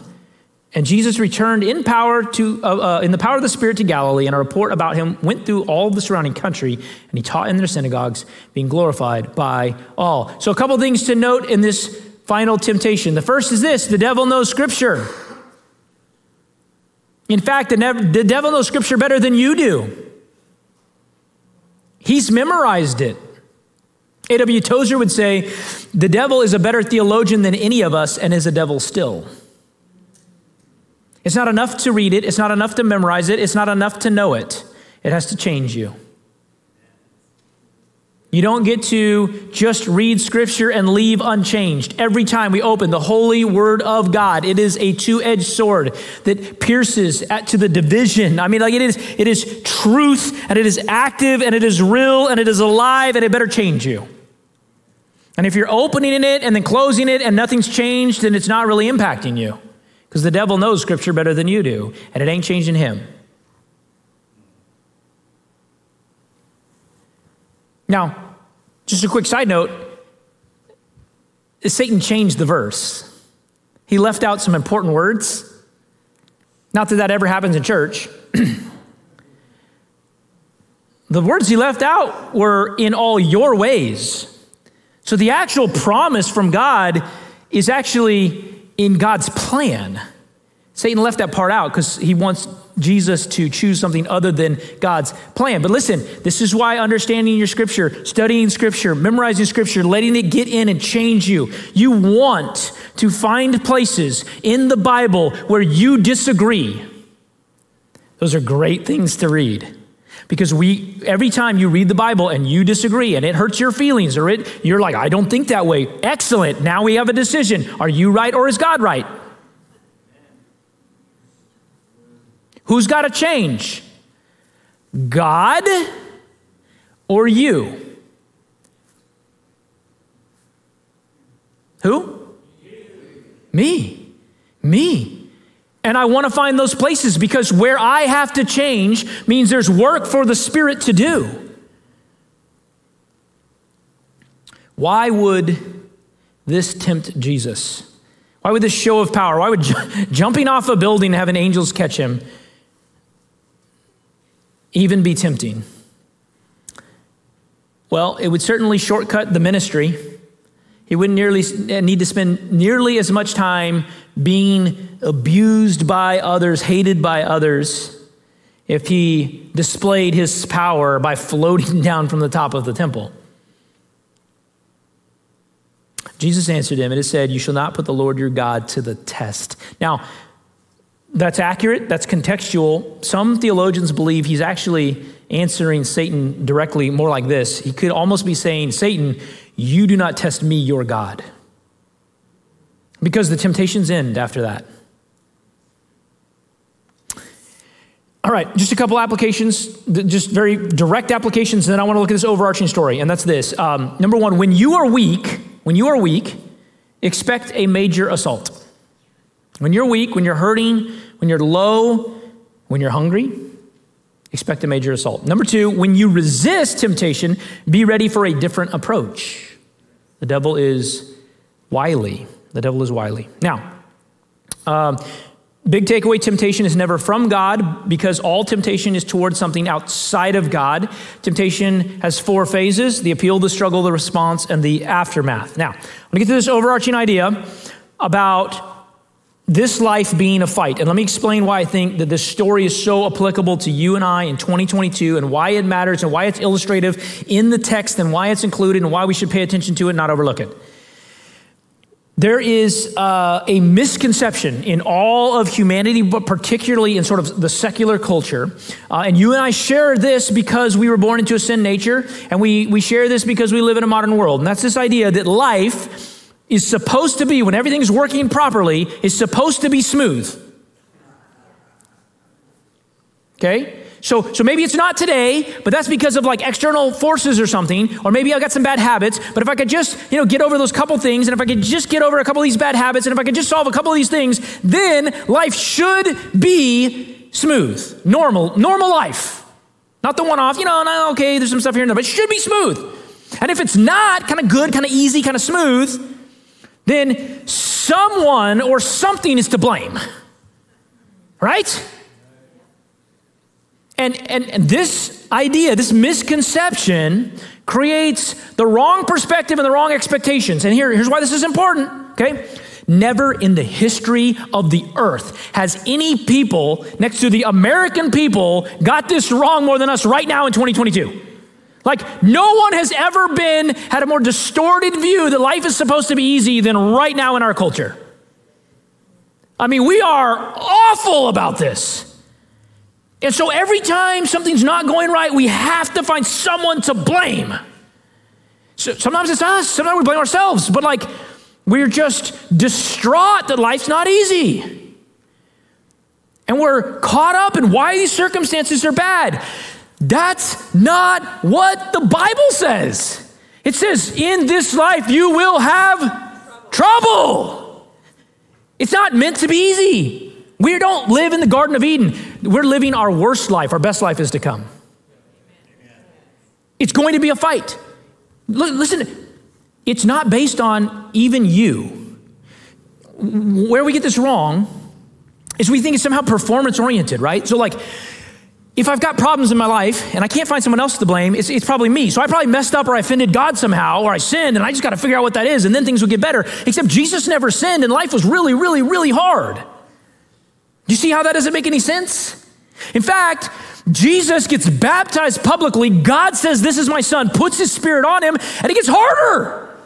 And Jesus returned in power to uh, uh, in the power of the Spirit to Galilee, and a report about him went through all the surrounding country, and he taught in their synagogues, being glorified by all. So a couple things to note in this final temptation. The first is this: the devil knows Scripture. In fact, the, nev- the devil knows Scripture better than you do. He's memorized it. A W Tozer would say, the devil is a better theologian than any of us and is a devil still. It's not enough to read it. It's not enough to memorize it. It's not enough to know it. It has to change you. You don't get to just read Scripture and leave unchanged. Every time we open the holy word of God, it is a two-edged sword that pierces at, to the division. I mean, like it is, it is truth, and it is active, and it is real, and it is alive, and it better change you. And if you're opening it and then closing it and nothing's changed, then it's not really impacting you. because the devil knows Scripture better than you do, and it ain't changing him. Now, just a quick side note, Satan changed the verse. He left out some important words. Not that that ever happens in church. The words he left out were in all your ways. So the actual promise from God is actually in God's plan. Satan left that part out because he wants Jesus to choose something other than God's plan. But listen, this is why understanding your Scripture, studying Scripture, memorizing Scripture, letting it get in and change you. You want to find places in the Bible where you disagree. Those are great things to read. Because we, every time you read the Bible and you disagree and it hurts your feelings or it, you're like, I don't think that way. Excellent. Now we have a decision. Are you right or is God right? Who's got to change? God or you? Who? Me. Me. And I want to find those places because where I have to change means there's work for the Spirit to do. Why would this tempt Jesus? Why would this show of power? Why would j- jumping off a building and having angels catch him even be tempting? Well, it would certainly shortcut the ministry. He wouldn't nearly need to spend nearly as much time being abused by others, hated by others, if he displayed his power by floating down from the top of the temple. Jesus answered him, and it said, you shall not put the Lord your God to the test. Now, that's accurate, that's contextual. Some theologians believe he's actually answering Satan directly more like this. He could almost be saying, Satan, you do not test me, your God. Because the temptations end after that. All right, just a couple applications, just very direct applications, and then I want to look at this overarching story, and that's this. Um, number one, when you are weak, when you are weak, expect a major assault. When you're weak, when you're hurting, when you're low, when you're hungry, expect a major assault. Number two, when you resist temptation, be ready for a different approach. The devil is wily. The devil is wily. Now, um, big takeaway, temptation is never from God because all temptation is towards something outside of God. Temptation has four phases: the appeal, the struggle, the response, and the aftermath. Now, I'm gonna get to this overarching idea about this life being a fight. And let me explain why I think that this story is so applicable to you and I in twenty twenty-two and why it matters and why it's illustrative in the text and why it's included and why we should pay attention to it and not overlook it. There is uh, a misconception in all of humanity, but particularly in sort of the secular culture. Uh, and you and I share this because we were born into a sin nature, and we, we share this because we live in a modern world. And that's this idea that life is supposed to be, when everything's working properly, is supposed to be smooth. Okay? So so maybe it's not today, but that's because of like external forces or something, or maybe I've got some bad habits, but if I could just, you know, get over those couple things, and if I could just get over a couple of these bad habits, and if I could just solve a couple of these things, then life should be smooth, normal, normal life. Not the one-off, you know, okay, there's some stuff here and there, but it should be smooth. And if it's not kind of good, kind of easy, kind of smooth, then someone or something is to blame, right? And, and and this idea, this misconception creates the wrong perspective and the wrong expectations. And here, here's why this is important, okay? Never in the history of the earth has any people next to the American people got this wrong more than us right now in twenty twenty-two. Like, no one has ever been, had a more distorted view that life is supposed to be easy than right now in our culture. I mean, we are awful about this. And so every time something's not going right, we have to find someone to blame. So sometimes it's us, sometimes we blame ourselves, but like, we're just distraught that life's not easy. And we're caught up in why these circumstances are bad. That's not what the Bible says. It says, in this life, you will have trouble. trouble. It's not meant to be easy. We don't live in the Garden of Eden. We're living our worst life. Our best life is to come. It's going to be a fight. L- listen, it's not based on even you. Where we get this wrong is we think it's somehow performance-oriented, right? So like, if I've got problems in my life and I can't find someone else to blame, it's, it's probably me. So I probably messed up or I offended God somehow or I sinned and I just got to figure out what that is and then things will get better. Except Jesus never sinned and life was really, really, really hard. Do you see how that doesn't make any sense? In fact, Jesus gets baptized publicly. God says, this is my son, puts his spirit on him, and it gets harder.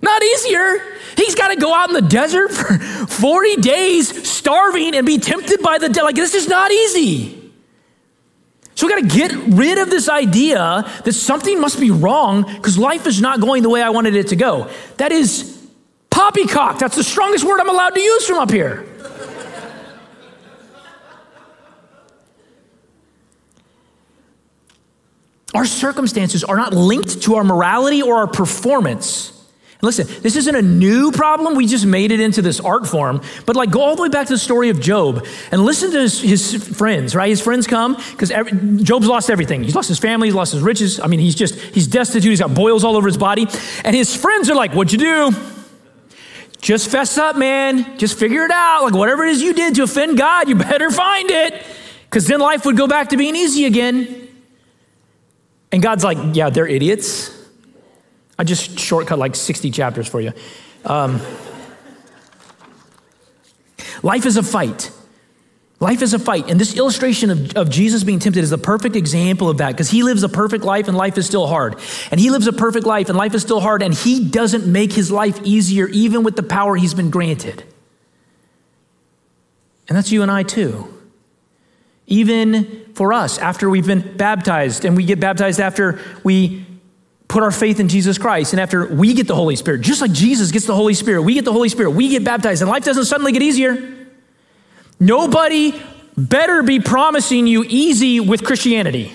Not easier. He's got to go out in the desert for forty days, starving and be tempted by the devil. Like, this is not easy. So we got to get rid of this idea that something must be wrong because life is not going the way I wanted it to go. That is poppycock. That's the strongest word I'm allowed to use from up here. Our circumstances are not linked to our morality or our performance. Listen, this isn't a new problem. We just made it into this art form. But like, go all the way back to the story of Job and listen to his, his friends, right? His friends come because Job's lost everything. He's lost his family. He's lost his riches. I mean, he's just, he's destitute. He's got boils all over his body. And his friends are like, what'd you do? Just fess up, man. Just figure it out. Like whatever it is you did to offend God, you better find it because then life would go back to being easy again. And God's like, yeah, they're idiots. I just shortcut like sixty chapters for you. Um, life is a fight. Life is a fight. And this illustration of, of Jesus being tempted is the perfect example of that because he lives a perfect life and life is still hard. And he lives a perfect life and life is still hard and he doesn't make his life easier even with the power he's been granted. And that's you and I too. Even for us, after we've been baptized and we get baptized after we put our faith in Jesus Christ. And after we get the Holy Spirit, just like Jesus gets the Holy Spirit, we get the Holy Spirit, we get baptized and life doesn't suddenly get easier. Nobody better be promising you easy with Christianity.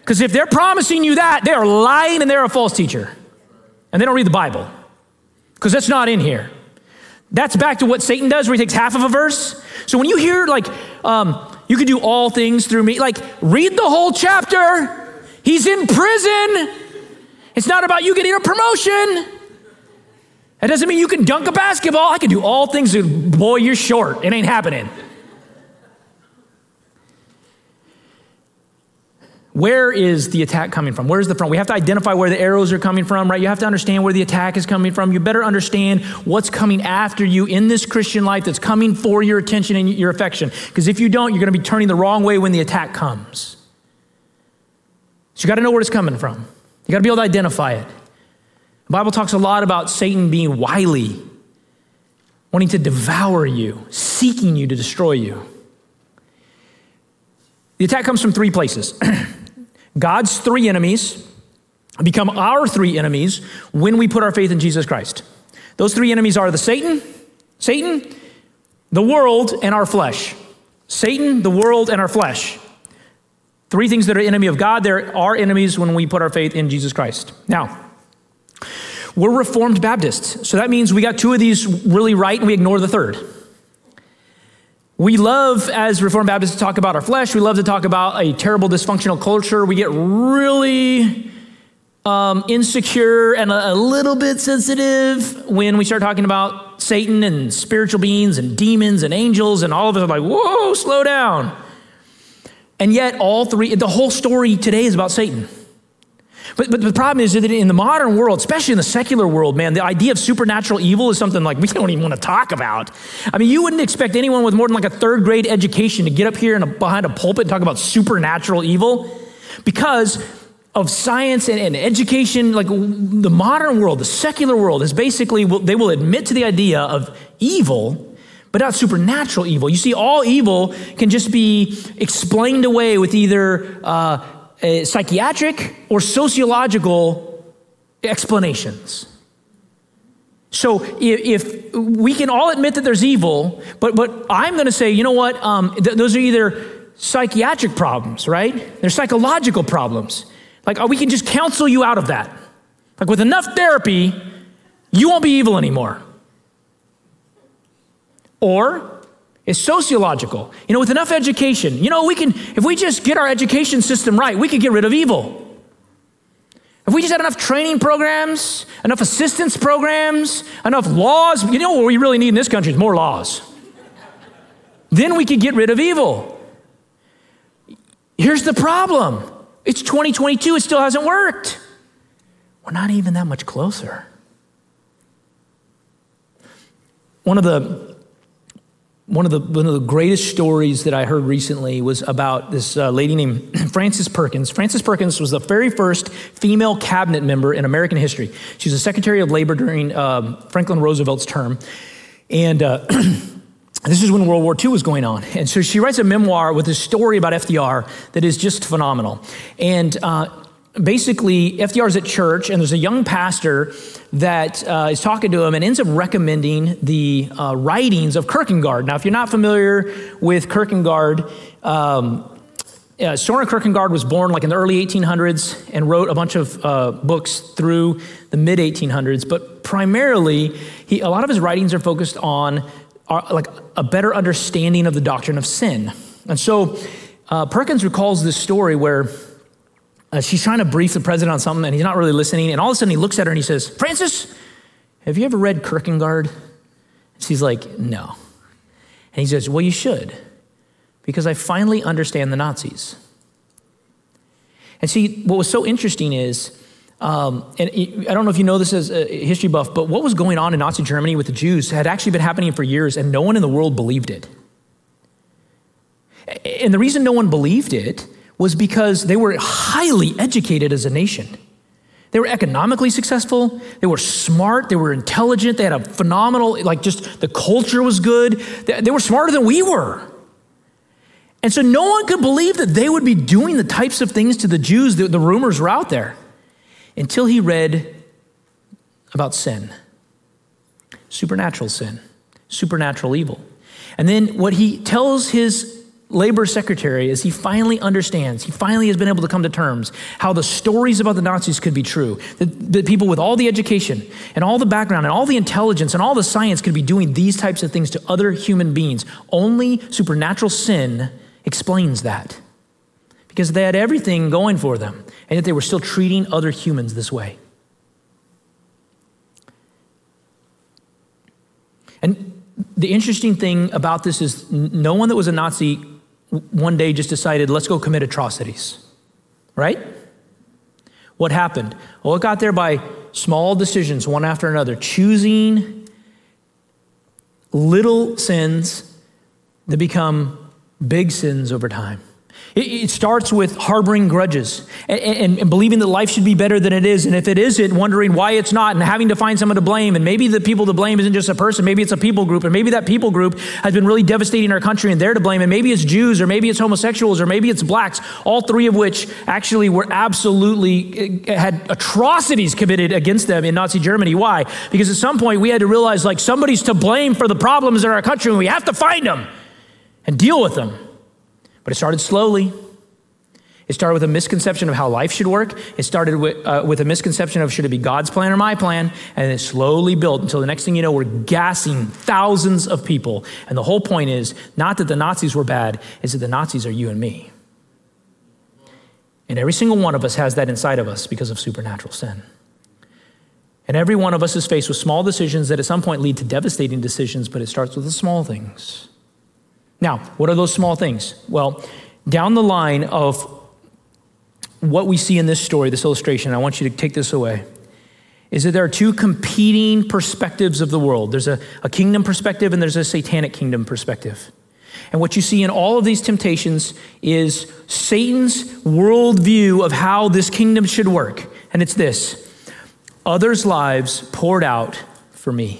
Because if they're promising you that, they are lying and they're a false teacher. And they don't read the Bible. Because that's not in here. That's back to what Satan does where he takes half of a verse. So when you hear like, um, you can do all things through me, like read the whole chapter. He's in prison. It's not about you getting a promotion. That doesn't mean you can dunk a basketball. I can do all things. Boy, you're short. It ain't happening. Where is the attack coming from? Where's the front? We have to identify where the arrows are coming from, right? You have to understand where the attack is coming from. You better understand what's coming after you in this Christian life that's coming for your attention and your affection. Because if you don't, you're going to be turning the wrong way when the attack comes. So you got to know where it's coming from. You got to be able to identify it. The Bible talks a lot about Satan being wily, wanting to devour you, seeking you to destroy you. The attack comes from three places. God's three enemies become our three enemies when we put our faith in Jesus Christ. Those three enemies are the Satan, Satan, the world, and our flesh. Satan, the world, and our flesh. Three things that are enemy of God, there are enemies when we put our faith in Jesus Christ. Now, we're Reformed Baptists. So that means we got two of these really right and we ignore the third. We love, as Reformed Baptists, to talk about our flesh. We love to talk about a terrible dysfunctional culture. We get really um, insecure and a, a little bit sensitive when we start talking about Satan and spiritual beings and demons and angels, and all of us are like, whoa, slow down. And yet all three, the whole story today is about Satan. But, but the problem is that in the modern world, especially in the secular world, man, the idea of supernatural evil is something like we don't even want to talk about. I mean, you wouldn't expect anyone with more than like a third grade education to get up here and behind a pulpit and talk about supernatural evil because of science and, and education. Like the modern world, the secular world is basically, they will admit to the idea of evil, but not supernatural evil. You see, all evil can just be explained away with either uh, a psychiatric or sociological explanations. So if, if we can all admit that there's evil, but, but I'm gonna say, you know what, um, th- those are either psychiatric problems, right? They're psychological problems. Like oh, we can just counsel you out of that. Like with enough therapy, you won't be evil anymore. or it's sociological. You know, with enough education, you know, we can, if we just get our education system right, we could get rid of evil. If we just had enough training programs, enough assistance programs, enough laws, you know what we really need in this country is more laws. Then we could get rid of evil. Here's the problem. It's twenty twenty-two, it still hasn't worked. We're not even that much closer. One of the one of the one of the greatest stories that I heard recently was about this uh, lady named Frances Perkins. Frances Perkins was the very first female cabinet member in American history. She was the Secretary of Labor during um, Franklin Roosevelt's term, and uh, this is when World War Two was going on. And so she writes a memoir with a story about F D R that is just phenomenal. And uh, basically, F D R's at church, and there's a young pastor that uh, is talking to him and ends up recommending the uh, writings of Kierkegaard. Now, if you're not familiar with Kierkegaard, um, uh, Søren Kierkegaard was born like in the early eighteen hundreds and wrote a bunch of uh, books through the mid eighteen hundreds. But primarily, he, a lot of his writings are focused on Are like a better understanding of the doctrine of sin. And so uh, Perkins recalls this story where uh, she's trying to brief the president on something and he's not really listening. And all of a sudden he looks at her and he says, "Frances, have you ever read Kierkegaard?" She's like, "No." And he says, "Well, you should, because I finally understand the Nazis." And see, what was so interesting is, Um, and I don't know if you know this as a history buff, but what was going on in Nazi Germany with the Jews had actually been happening for years, and no one in the world believed it. And the reason no one believed it was because they were highly educated as a nation. They were economically successful. They were smart. They were intelligent. They had a phenomenal, like just the culture was good. They, they were smarter than we were. And so no one could believe that they would be doing the types of things to the Jews that the rumors were out there, until he read about sin, supernatural sin, supernatural evil. And then what he tells his labor secretary is he finally understands, he finally has been able to come to terms how the stories about the Nazis could be true, that, that people with all the education and all the background and all the intelligence and all the science could be doing these types of things to other human beings. Only supernatural sin explains that, because they had everything going for them, and yet they were still treating other humans this way. And the interesting thing about this is no one that was a Nazi one day just decided, let's go commit atrocities, right? What happened? Well, it got there by small decisions, one after another, choosing little sins that become big sins over time. It starts with harboring grudges and, and, and believing that life should be better than it is. And if it isn't, wondering why it's not and having to find someone to blame. And maybe the people to blame isn't just a person. Maybe it's a people group. And maybe that people group has been really devastating our country and they're to blame. And maybe it's Jews, or maybe it's homosexuals, or maybe it's blacks, all three of which actually were absolutely had atrocities committed against them in Nazi Germany. Why? Because at some point we had to realize like somebody's to blame for the problems in our country and we have to find them and deal with them. But it started slowly. It started with a misconception of how life should work. It started with, uh, with a misconception of should it be God's plan or my plan? And it slowly built until the next thing you know, we're gassing thousands of people. And the whole point is not that the Nazis were bad, it's that the Nazis are you and me. And every single one of us has that inside of us because of supernatural sin. And every one of us is faced with small decisions that at some point lead to devastating decisions, but it starts with the small things. Now, what are those small things? Well, down the line of what we see in this story, this illustration, I want you to take this away, is that there are two competing perspectives of the world. There's a, a kingdom perspective and there's a satanic kingdom perspective. And what you see in all of these temptations is Satan's worldview of how this kingdom should work. And it's this: others' lives poured out for me.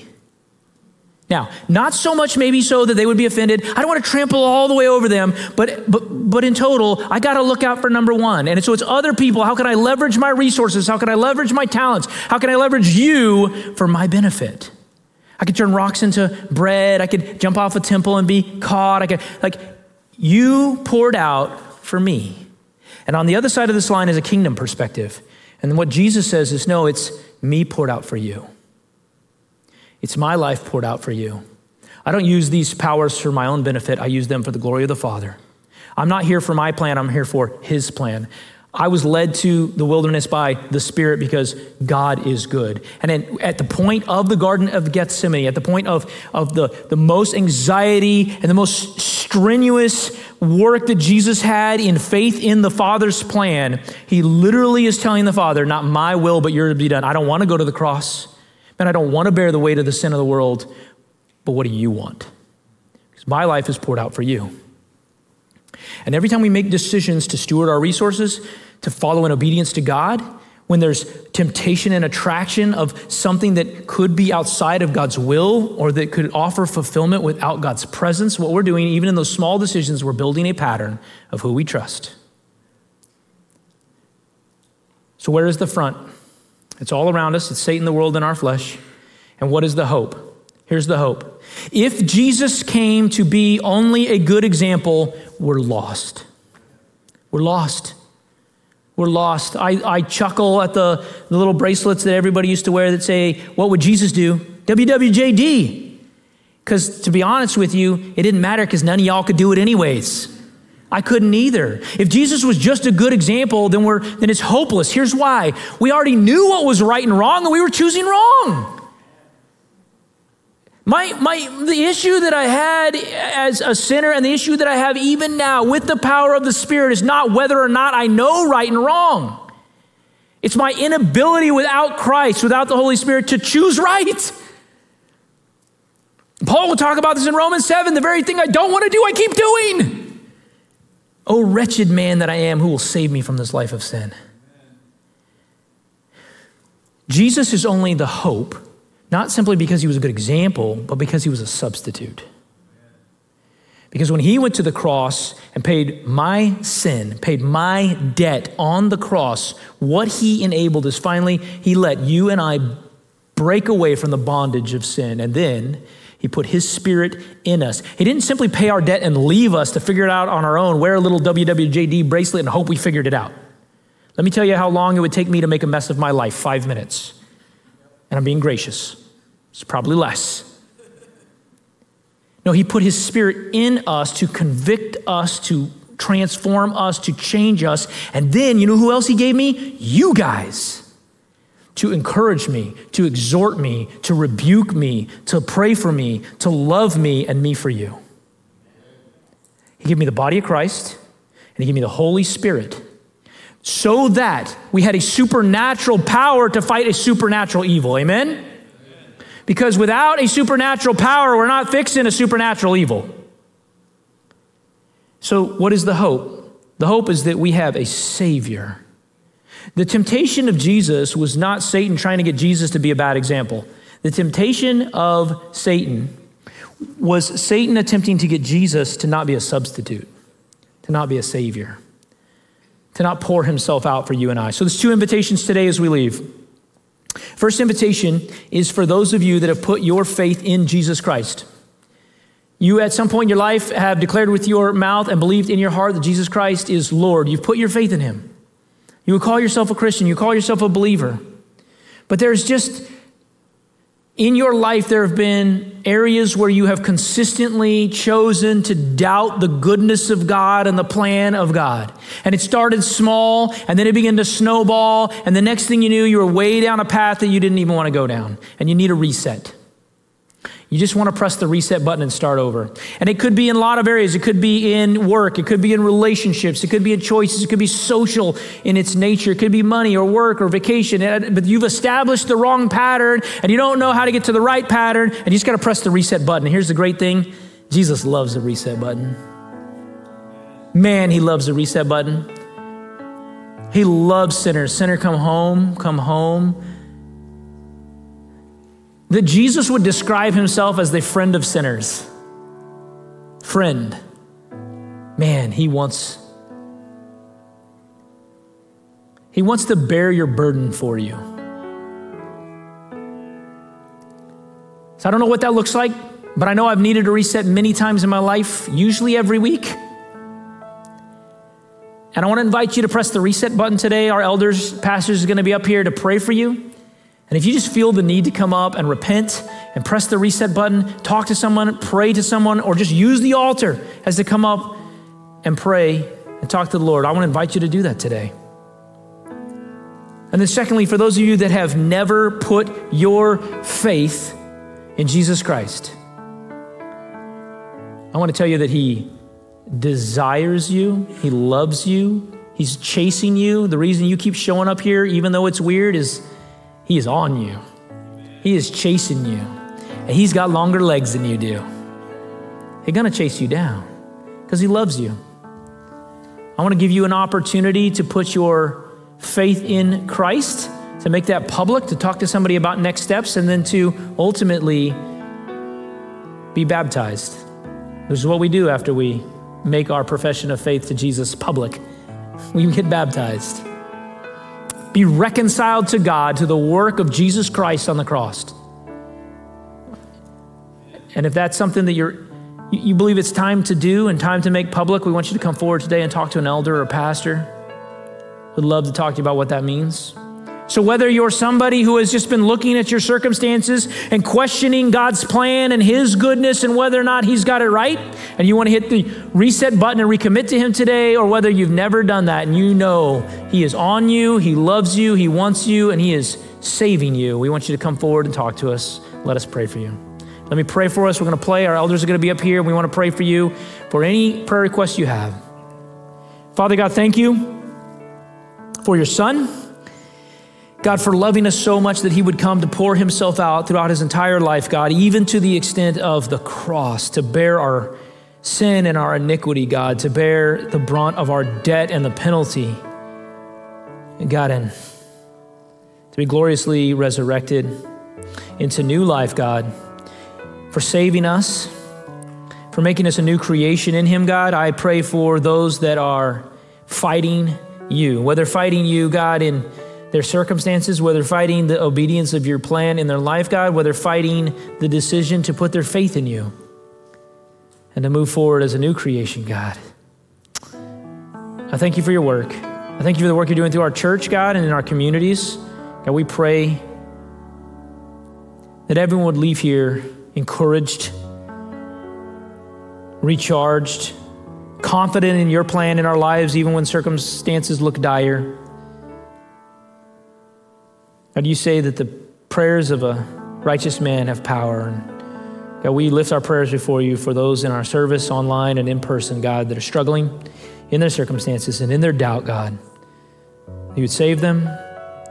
Now, not so much maybe so that they would be offended. I don't want to trample all the way over them, but but but in total, I got to look out for number one. And so it's other people. How can I leverage my resources? How can I leverage my talents? How can I leverage you for my benefit? I could turn rocks into bread. I could jump off a temple and be caught. I could, like, you poured out for me. And on the other side of this line is a kingdom perspective. And what Jesus says is, no, it's me poured out for you. It's my life poured out for you. I don't use these powers for my own benefit. I use them for the glory of the Father. I'm not here for my plan. I'm here for his plan. I was led to the wilderness by the Spirit because God is good. And then at the point of the Garden of Gethsemane, at the point of, of the, the most anxiety and the most strenuous work that Jesus had in faith in the Father's plan, he literally is telling the Father, not my will, but your will be done. I don't want to go to the cross. Man, I don't want to bear the weight of the sin of the world. But what do you want? Because my life is poured out for you. And every time we make decisions to steward our resources, to follow in obedience to God, when there's temptation and attraction of something that could be outside of God's will or that could offer fulfillment without God's presence, what we're doing, even in those small decisions, we're building a pattern of who we trust. So where is the front? It's all around us. It's Satan, the world, and our flesh. And what is the hope? Here's the hope. If Jesus came to be only a good example, we're lost. We're lost. We're lost. I, I chuckle at the, the little bracelets that everybody used to wear that say, what would Jesus do? W W J D. Because to be honest with you, it didn't matter because none of y'all could do it anyways. I couldn't either. If Jesus was just a good example, then we're then it's hopeless. Here's why. We already knew what was right and wrong, and we were choosing wrong. My, my, the issue that I had as a sinner and the issue that I have even now with the power of the Spirit is not whether or not I know right and wrong. It's my inability without Christ, without the Holy Spirit, to choose right. Paul will talk about this in Romans seven, the very thing I don't want to do, I keep doing. Oh, wretched man that I am, who will save me from this life of sin? Jesus is only the hope, not simply because he was a good example, but because he was a substitute. Because when he went to the cross and paid my sin, paid my debt on the cross, what he enabled is finally he let you and I break away from the bondage of sin. And then he put his Spirit in us. He didn't simply pay our debt and leave us to figure it out on our own, wear a little W W J D bracelet and hope we figured it out. Let me tell you how long it would take me to make a mess of my life, five minutes. And I'm being gracious. It's probably less. No, he put his Spirit in us to convict us, to transform us, to change us. And then, you know who else he gave me? You guys. To encourage me, to exhort me, to rebuke me, to pray for me, to love me, and me for you. He gave me the body of Christ, and he gave me the Holy Spirit, so that we had a supernatural power to fight a supernatural evil. Amen? Because without a supernatural power, we're not fixing a supernatural evil. So what is the hope? The hope is that we have a Savior. The temptation of Jesus was not Satan trying to get Jesus to be a bad example. The temptation of Satan was Satan attempting to get Jesus to not be a substitute, to not be a Savior, to not pour himself out for you and I. So there's two invitations today as we leave. First invitation is for those of you that have put your faith in Jesus Christ. You at some point in your life have declared with your mouth and believed in your heart that Jesus Christ is Lord. You've put your faith in him. You would call yourself a Christian. You call yourself a believer. But there's just, in your life, there have been areas where you have consistently chosen to doubt the goodness of God and the plan of God. And it started small, and then it began to snowball, and the next thing you knew, you were way down a path that you didn't even want to go down, and you need a reset. You just want to press the reset button and start over. And it could be in a lot of areas. It could be in work. It could be in relationships. It could be in choices. It could be social in its nature. It could be money or work or vacation. But you've established the wrong pattern and you don't know how to get to the right pattern, and you just got to press the reset button. And here's the great thing. Jesus loves the reset button. Man, he loves the reset button. He loves sinners. Sinner, come home, come home. That Jesus would describe himself as the friend of sinners. Friend. Man, he wants, he wants to bear your burden for you. So I don't know what that looks like, but I know I've needed a reset many times in my life, usually every week. And I want to invite you to press the reset button today. Our elders, pastors, is going to be up here to pray for you. And if you just feel the need to come up and repent and press the reset button, talk to someone, pray to someone, or just use the altar as they come up and pray and talk to the Lord. I want to invite you to do that today. And then secondly, for those of you that have never put your faith in Jesus Christ, I want to tell you that he desires you, he loves you, he's chasing you. The reason you keep showing up here, even though it's weird, is he is on you. He is chasing you, and he's got longer legs than you do. He's gonna chase you down because he loves you. I want to give you an opportunity to put your faith in Christ, to make that public, to talk to somebody about next steps, and then to ultimately be baptized. This is what we do after we make our profession of faith to Jesus public. We get baptized. Be reconciled to God, to the work of Jesus Christ on the cross. And if that's something that you're, you believe it's time to do and time to make public, we want you to come forward today and talk to an elder or a pastor. We'd love to talk to you about what that means. So whether you're somebody who has just been looking at your circumstances and questioning God's plan and his goodness and whether or not he's got it right, and you want to hit the reset button and recommit to him today, or whether you've never done that and you know he is on you, he loves you, he wants you, and he is saving you, we want you to come forward and talk to us. Let us pray for you. Let me pray for us. We're going to play. Our elders are going to be up here. We want to pray for you for any prayer requests you have. Father God, thank you for your son. God, for loving us so much that he would come to pour himself out throughout his entire life, God, even to the extent of the cross, to bear our sin and our iniquity, God, to bear the brunt of our debt and the penalty, and God, and to be gloriously resurrected into new life, God, for saving us, for making us a new creation in him, God. I pray for those that are fighting you, whether fighting you, God, in their circumstances, whether fighting the obedience of your plan in their life, God, whether fighting the decision to put their faith in you and to move forward as a new creation, God. I thank you for your work. I thank you for the work you're doing through our church, God, and in our communities. God, we pray that everyone would leave here encouraged, recharged, confident in your plan in our lives, even when circumstances look dire. God, you say that the prayers of a righteous man have power. And God, we lift our prayers before you for those in our service, online and in person, God, that are struggling in their circumstances and in their doubt, God. You would save them.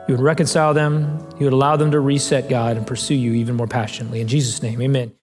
You would reconcile them. You would allow them to reset, God, and pursue you even more passionately. In Jesus' name, amen.